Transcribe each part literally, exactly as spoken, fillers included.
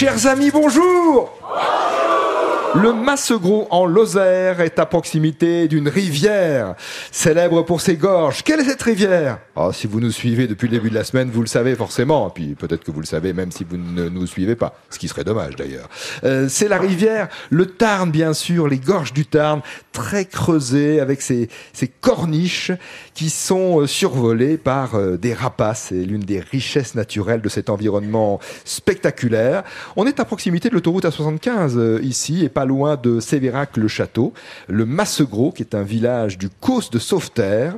Chers amis, bonjour. Bonjour. Le Massegros en Lozère est à proximité d'une rivière, célèbre pour ses gorges. Quelle est cette rivière? Oh, si vous nous suivez depuis le début de la semaine, vous le savez forcément. Et puis peut-être que vous le savez même si vous ne nous suivez pas, ce qui serait dommage d'ailleurs. Euh, c'est la rivière, le Tarn bien sûr, les gorges du Tarn, très creusées avec ces, ces corniches qui sont survolées par euh, des rapaces. C'est l'une des richesses naturelles de cet environnement spectaculaire. On est à proximité de l'autoroute A soixante-quinze euh, ici, et pas loin de Sévérac-le-Château. Le Massegros, qui est un village du Causse de Sauveterre,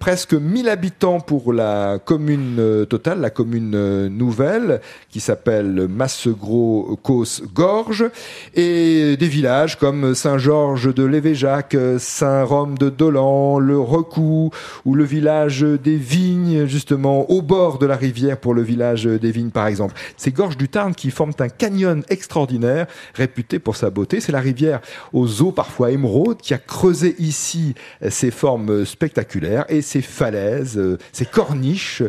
presque mille habitants pour la commune euh, totale, la commune euh, nouvelle, qui s'appelle Massegros-Causse-Gorge, et des villages comme Saint-Georges-de-Lévéjac, Saint-Rome de Dolans, Le Recou, ou le village des Vignes, justement, au bord de la rivière pour le village des Vignes, par exemple. Ces gorges du Tarn qui forment un canyon extraordinaire, réputé pour sa beauté. C'est la rivière aux eaux parfois émeraudes qui a creusé ici ses formes spectaculaires, et ses falaises, ses corniches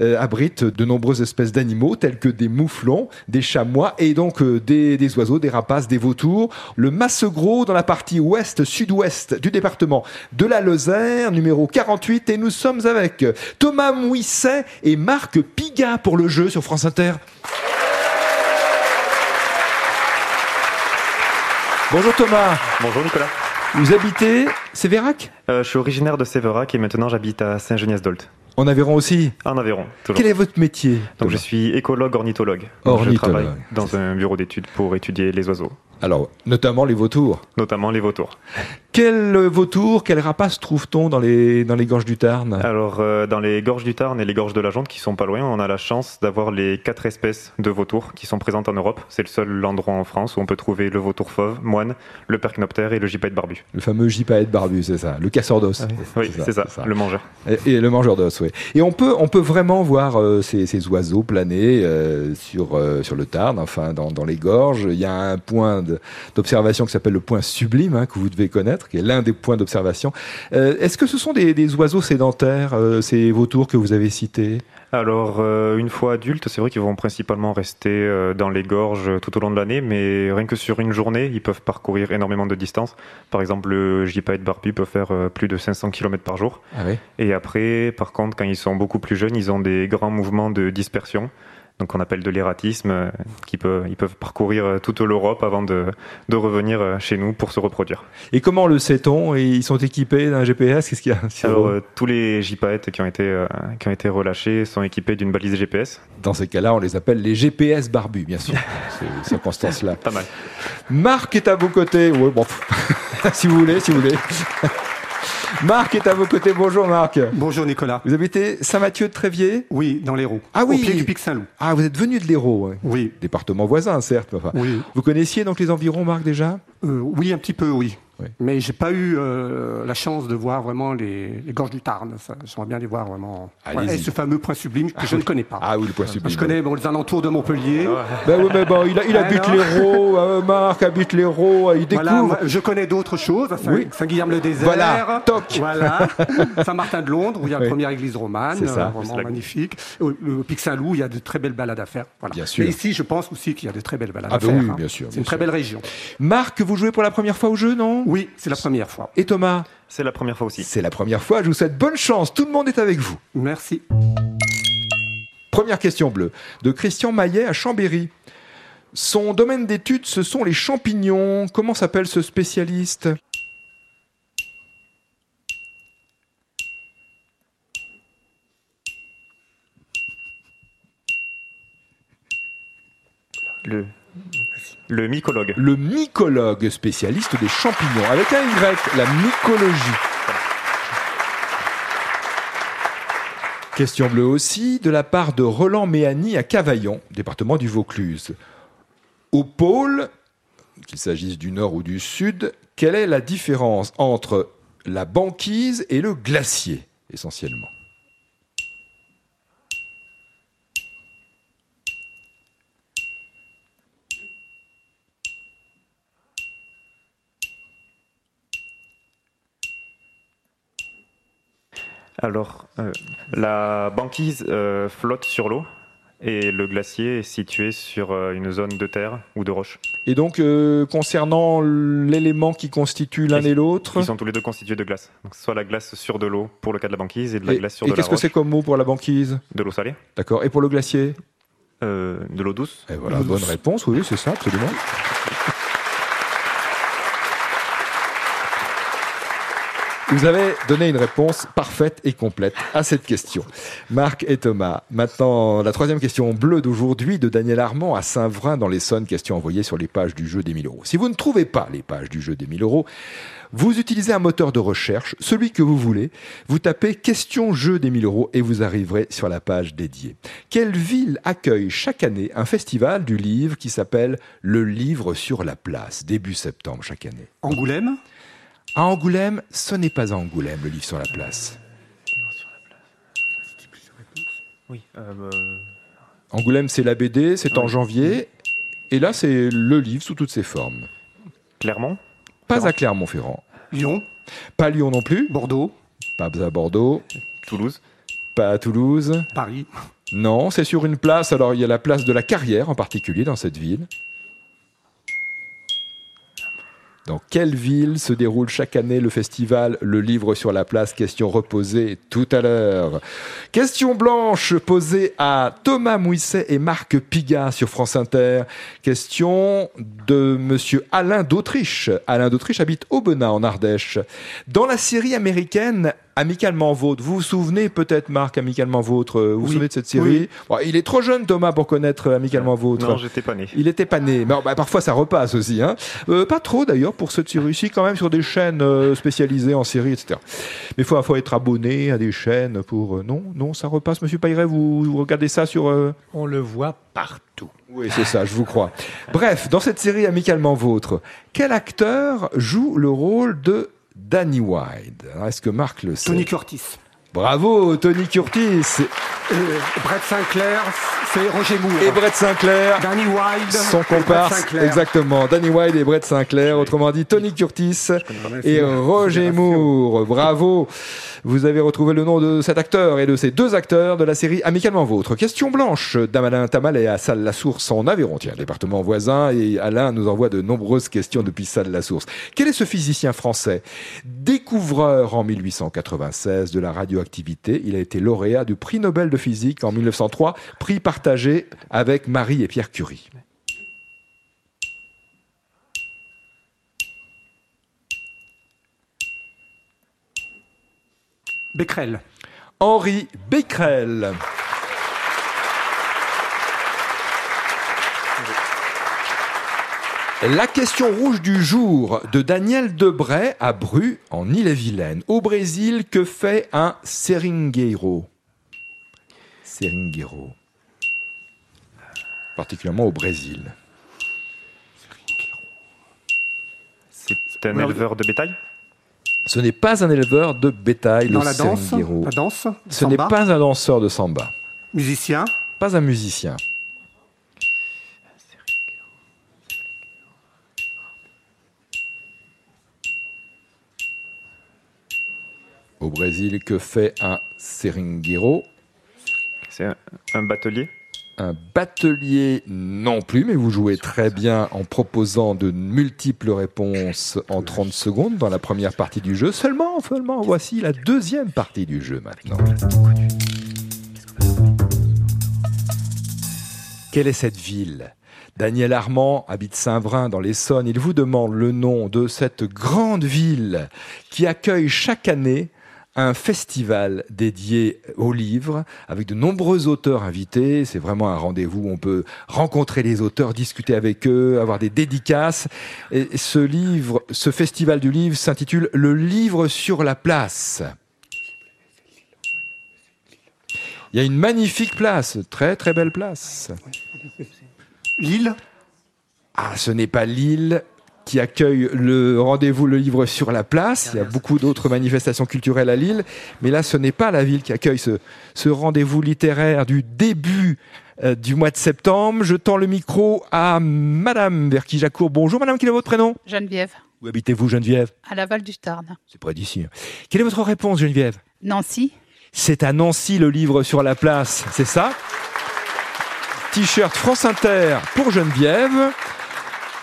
euh, abritent de nombreuses espèces d'animaux tels que des mouflons, des chamois et donc euh, des, des oiseaux, des rapaces, des vautours. Le Massegros dans la partie ouest-sud-ouest du département de la Lozère, numéro quarante-huit, et nous sommes avec Thomas Mouisset et Marc Pigat pour le jeu sur France Inter. Bonjour Thomas. Bonjour Nicolas. Vous habitez Sévérac? euh, Je suis originaire de Sévérac et maintenant j'habite à Saint-Genias-d'Olt. En Aveyron aussi? En Aveyron, toujours. Quel est votre métier? Donc je suis écologue ornithologue. Ornithologue. Je travaille dans un bureau d'études pour étudier les oiseaux. Alors, notamment les vautours. Notamment les vautours. Quels vautours, quels rapaces trouve-t-on dans les, dans les gorges du Tarn? Alors, euh, dans les gorges du Tarn et les gorges de la Jonte, qui sont pas loin, on a la chance d'avoir les quatre espèces de vautours qui sont présentes en Europe. C'est le seul endroit en France où on peut trouver le vautour fauve, moine, le percnoptère et le gypaète barbu. Le fameux gypaète barbu, c'est ça. Le casseur d'os. Oui, c'est, c'est, ça, ça, c'est ça. Le mangeur. Et, et le mangeur d'os, oui. Et on peut, on peut vraiment voir euh, ces, ces oiseaux planer euh, sur, euh, sur le Tarn, enfin, dans, dans les gorges. Il y a un point de, d'observation qui s'appelle le point sublime, hein, que vous devez connaître, qui est l'un des points d'observation. Euh, est-ce que ce sont des, des oiseaux sédentaires, euh, ces vautours que vous avez cités? Alors, euh, une fois adultes, c'est vrai qu'ils vont principalement rester euh, dans les gorges tout au long de l'année, mais rien que sur une journée, ils peuvent parcourir énormément de distances. Par exemple, le gypaète barbu peut faire euh, plus de cinq cents kilomètres par jour. Ah oui. Et après, par contre, quand ils sont beaucoup plus jeunes, ils ont des grands mouvements de dispersion. Donc on appelle de l'ératisme, qui peut, ils peuvent parcourir toute l'Europe avant de, de revenir chez nous pour se reproduire. Et comment le sait-on? Ils sont équipés d'un G P S? Qu'est-ce qu'il y a? Alors, euh, tous les gypaètes qui ont été, euh, qui ont été relâchés sont équipés d'une balise G P S. Dans ces cas-là, on les appelle les G P S barbus, bien sûr, ces circonstances-là. Pas mal. Marc est à vos côtés. Ouais, bon, si vous voulez, si vous voulez. Marc est à vos côtés. Bonjour Marc. Bonjour Nicolas. Vous habitez Saint-Mathieu-de-Tréviers? Oui, dans l'Hérault. Ah oui. Au pied du pic Saint-Loup. Ah, vous êtes venu de l'Hérault? Oui. oui. Département voisin, certes. Enfin. Oui. Vous connaissiez donc les environs, Marc, déjà? euh, Oui, un petit peu, oui. oui. Mais j'ai pas eu euh, la chance de voir vraiment les, les gorges du Tarn. Enfin, j'aimerais bien les voir vraiment. Ouais, et ce fameux point sublime que ah, je oui. ne connais pas. Ah oui, le point sublime. Je connais bon, les alentours de Montpellier. ben oui, mais bon, il, il habite ah, l'Hérault. Euh, Marc habite l'Hérault. Il découvre. Voilà, moi, je connais d'autres choses. Oui. Saint-Guillaume-le-Désert. Voilà. Toc. Voilà, Saint-Martin-de-Londres, où il y a la oui. première église romane, ça, vraiment magnifique. Le, le pic Saint-Loup, il y a de très belles balades à faire. Voilà. Bien sûr. Et ici, je pense aussi qu'il y a de très belles balades ah à ben faire. Oui, hein. bien sûr, c'est bien une sûr. Très belle région. Marc, vous jouez pour la première fois au jeu, non? Oui, c'est la première fois. Et Thomas? C'est la première fois aussi. C'est la première fois. Je vous souhaite bonne chance. Tout le monde est avec vous. Merci. Première question bleue de Christian Maillet à Chambéry. Son domaine d'étude, ce sont les champignons. Comment s'appelle ce spécialiste? Le, le mycologue. Le mycologue, spécialiste des champignons. Avec un Y, la mycologie. Question bleue aussi, de la part de Roland Méhani à Cavaillon, département du Vaucluse. Au pôle, qu'il s'agisse du nord ou du sud, quelle est la différence entre la banquise et le glacier, essentiellement? Alors, euh, la banquise euh, flotte sur l'eau Et le glacier est situé sur une zone de terre ou de roche. Et donc, euh, concernant l'élément qui constitue l'un et, et l'autre... Ils sont tous les deux constitués de glace. Donc, soit la glace sur de l'eau pour le cas de la banquise et de la et, glace sur de la roche. Et qu'est-ce que c'est comme mot pour la banquise? De l'eau salée. D'accord. Et pour le glacier? euh, De l'eau douce. Et voilà, l'eau bonne douce. Réponse, oui, c'est ça, absolument. Vous avez donné une réponse parfaite et complète à cette question. Marc et Thomas, maintenant la troisième question bleue d'aujourd'hui de Daniel Armand à Saint-Vrain dans l'Essonne, question envoyée sur les pages du jeu des mille euros. Si vous ne trouvez pas les pages du jeu des mille euros, vous utilisez un moteur de recherche, celui que vous voulez, vous tapez « Question jeu des mille euros » et vous arriverez sur la page dédiée. Quelle ville accueille chaque année un festival du livre qui s'appelle « Le livre sur la place » début septembre chaque année? Angoulême? À Angoulême, ce n'est pas à Angoulême, le livre sur la place. Oui. Euh, euh... Angoulême, c'est la B D, c'est ouais. en janvier. Et là, c'est le livre sous toutes ses formes. Clermont? Pas Ferrand. À Clermont-Ferrand. Lyon? Pas Lyon non plus. Bordeaux? Pas à Bordeaux. Toulouse? Pas à Toulouse. Paris? Non, c'est sur une place. Alors, il y a la place de la Carrière, en particulier, dans cette ville. Dans quelle ville se déroule chaque année le festival Le Livre sur la Place? Question reposée tout à l'heure. Question blanche posée à Thomas Mouisset et Marc Pigat sur France Inter. Question de monsieur Alain d'Autriche. Alain d'Autriche habite Aubenas en Ardèche. Dans la série américaine Amicalement vôtre, vous vous souvenez peut-être, Marc, Amicalement vôtre, vous oui. vous souvenez de cette série? oui. Bon, il est trop jeune, Thomas, pour connaître Amicalement vôtre. Non, j'étais pas né. Il était pas né. Mais, bah, parfois, ça repasse aussi. Hein. Euh, pas trop, d'ailleurs, pour cette série-ci, quand même, sur des chaînes euh, spécialisées en séries, et cetera. Mais il faut, faut être abonné à des chaînes pour... Euh, non, non, ça repasse. Monsieur Pailleret, vous, vous regardez ça sur... Euh... On le voit partout. Oui, c'est ça, je vous crois. Bref, dans cette série Amicalement vôtre, quel acteur joue le rôle de... Danny Wilde? Alors, est-ce que Marc le sait? Tony Curtis. Bravo, Tony Curtis. Euh, Brett Sinclair, c'est Roger Moore. Et Brett Sinclair. Danny Wilde. Son comparse. Exactement. Danny Wilde et Brett Sinclair. Autrement dit, Tony Curtis et Roger Moore. Bravo. Vous avez retrouvé le nom de cet acteur et de ces deux acteurs de la série Amicalement vôtre. Question blanche d'Alain Tamal et à Salle-La-Source en Aveyron, tiens, département voisin. Et Alain nous envoie de nombreuses questions depuis Salle-La-Source. Quel est ce physicien français? Découvreur en mille huit cent quatre-vingt-seize de la radio activité. Il a été lauréat du prix Nobel de physique en mille neuf cent trois, prix partagé avec Marie et Pierre Curie. Becquerel. Henri Becquerel. La question rouge du jour de Daniel Debray à Bru, en Ille-et-Vilaine. Au Brésil, que fait un seringueiro? Seringueiro. Particulièrement au Brésil. C'est un éleveur de bétail? Ce n'est pas un éleveur de bétail, le seringueiro. Dans la danse? Ce n'est pas un danseur de samba. Musicien? Pas un musicien. Au Brésil, que fait un seringueiro? C'est un, un batelier? Un batelier non plus, mais vous jouez très bien en proposant de multiples réponses en trente secondes dans la première partie du jeu. Seulement, seulement, voici la deuxième partie du jeu maintenant. Quelle est cette ville ? Daniel Armand habite Saint-Vrain dans l'Essonne. Il vous demande le nom de cette grande ville qui accueille chaque année un festival dédié aux livres, avec de nombreux auteurs invités. C'est vraiment un rendez-vous où on peut rencontrer les auteurs, discuter avec eux, avoir des dédicaces. Et ce livre, ce festival du livre s'intitule « Le livre sur la place ». Il y a une magnifique place, très très belle place. Lille? Ah, ce n'est pas Lille qui accueille le rendez-vous Le Livre sur la Place. Il y a beaucoup d'autres manifestations culturelles à Lille, mais là, ce n'est pas la ville qui accueille ce, ce rendez-vous littéraire du début euh, du mois de septembre. Je tends le micro à Madame Verky-Jacourt. Bonjour, Madame, quel est votre prénom? Geneviève. Où habitez-vous, Geneviève? À Laval du Tarn. C'est près d'ici. Quelle est votre réponse, Geneviève? Nancy. C'est à Nancy, Le Livre sur la Place, c'est ça? T-shirt France Inter pour Geneviève.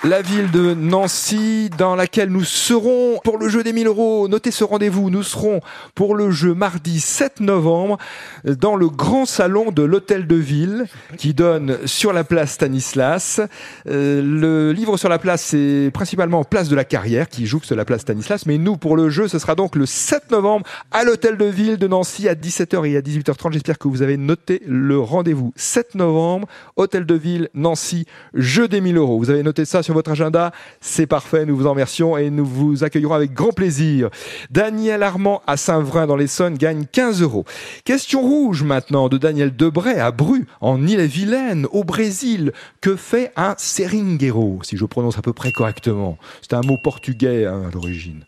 La ville de Nancy, dans laquelle nous serons pour le jeu des mille euros. Notez ce rendez-vous, nous serons pour le jeu mardi sept novembre dans le grand salon de l'hôtel de ville qui donne sur la place Stanislas. Euh, le livre sur la place, c'est principalement place de la Carrière qui jouxte la place Stanislas. Mais nous, pour le jeu, ce sera donc le sept novembre à l'hôtel de ville de Nancy à dix-sept heures et à dix-huit heures trente. J'espère que vous avez noté le rendez-vous. sept novembre, hôtel de ville, Nancy, jeu des mille euros. Vous avez noté ça sur Sur votre agenda, c'est parfait, nous vous en remercions et nous vous accueillerons avec grand plaisir. Daniel Armand à Saint-Vrain dans l'Essonne gagne quinze euros. Question rouge maintenant de Daniel Debray à Bru, en Ille-et-Vilaine, au Brésil. Que fait un seringueiro, si je prononce à peu près correctement? C'est un mot portugais hein, à l'origine.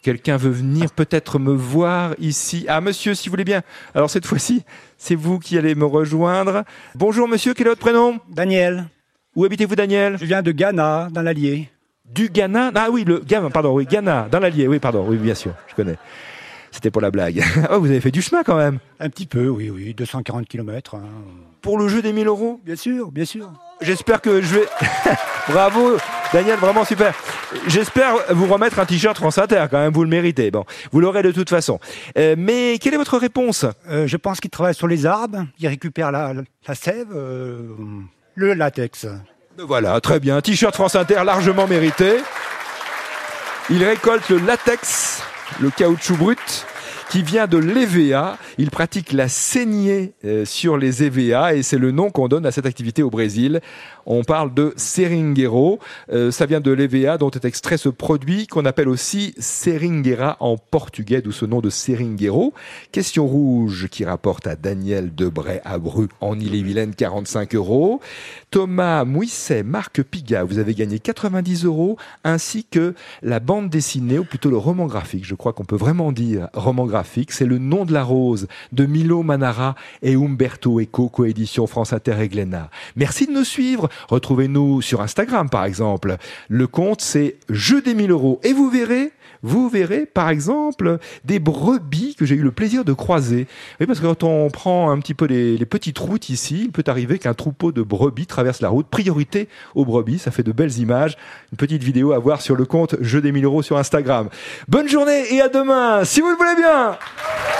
Quelqu'un veut venir peut-être me voir ici. Ah, monsieur, si vous voulez bien. Alors, cette fois-ci, c'est vous qui allez me rejoindre. Bonjour, monsieur. Quel est votre prénom? Daniel. Où habitez-vous, Daniel? Je viens de Ghana, dans l'Allier. Du Ghana? Ah oui, le Ghana, pardon, oui, Ghana, dans l'Allier. Oui, pardon, oui, bien sûr, je connais. C'était pour la blague. Oh, vous avez fait du chemin, quand même. Un petit peu, oui, oui, deux cent quarante kilomètres. Hein. Pour le jeu des mille euros? Bien sûr, bien sûr. J'espère que je vais... Bravo, Daniel, vraiment super. J'espère vous remettre un t-shirt France Inter, quand même, vous le méritez. Bon, vous l'aurez de toute façon. Euh, mais quelle est votre réponse? euh, Je pense qu'il travaille sur les arbres, il récupère la, la, la sève, euh, le latex. Voilà, très bien. T-shirt France Inter largement mérité. Il récolte le latex, le caoutchouc brut, qui vient de l'E V A. Il pratique la saignée euh, sur les E V A et c'est le nom qu'on donne à cette activité au Brésil. On parle de seringueiro. Euh, ça vient de l'E V A dont est extrait ce produit qu'on appelle aussi seringueira en portugais, d'où ce nom de seringueiro. Question rouge qui rapporte à Daniel Debray à Bru en Ille-et-Vilaine quarante-cinq euros. Thomas Mouisset, Marc Pigat, vous avez gagné quatre-vingt-dix euros ainsi que la bande dessinée ou plutôt le roman graphique. Je crois qu'on peut vraiment dire roman graphique. C'est le nom de la rose de Milo Manara et Umberto Eco, coédition France Inter et Glénat. Merci de nous suivre. Retrouvez-nous sur Instagram, par exemple. Le compte, c'est Jeu des mille euros. Et vous verrez, vous verrez, par exemple, des brebis que j'ai eu le plaisir de croiser. Oui, parce que quand on prend un petit peu les, les petites routes ici, il peut arriver qu'un troupeau de brebis traverse la route. Priorité aux brebis. Ça fait de belles images. Une petite vidéo à voir sur le compte Jeu des mille euros sur Instagram. Bonne journée et à demain, si vous le voulez bien. Thank you.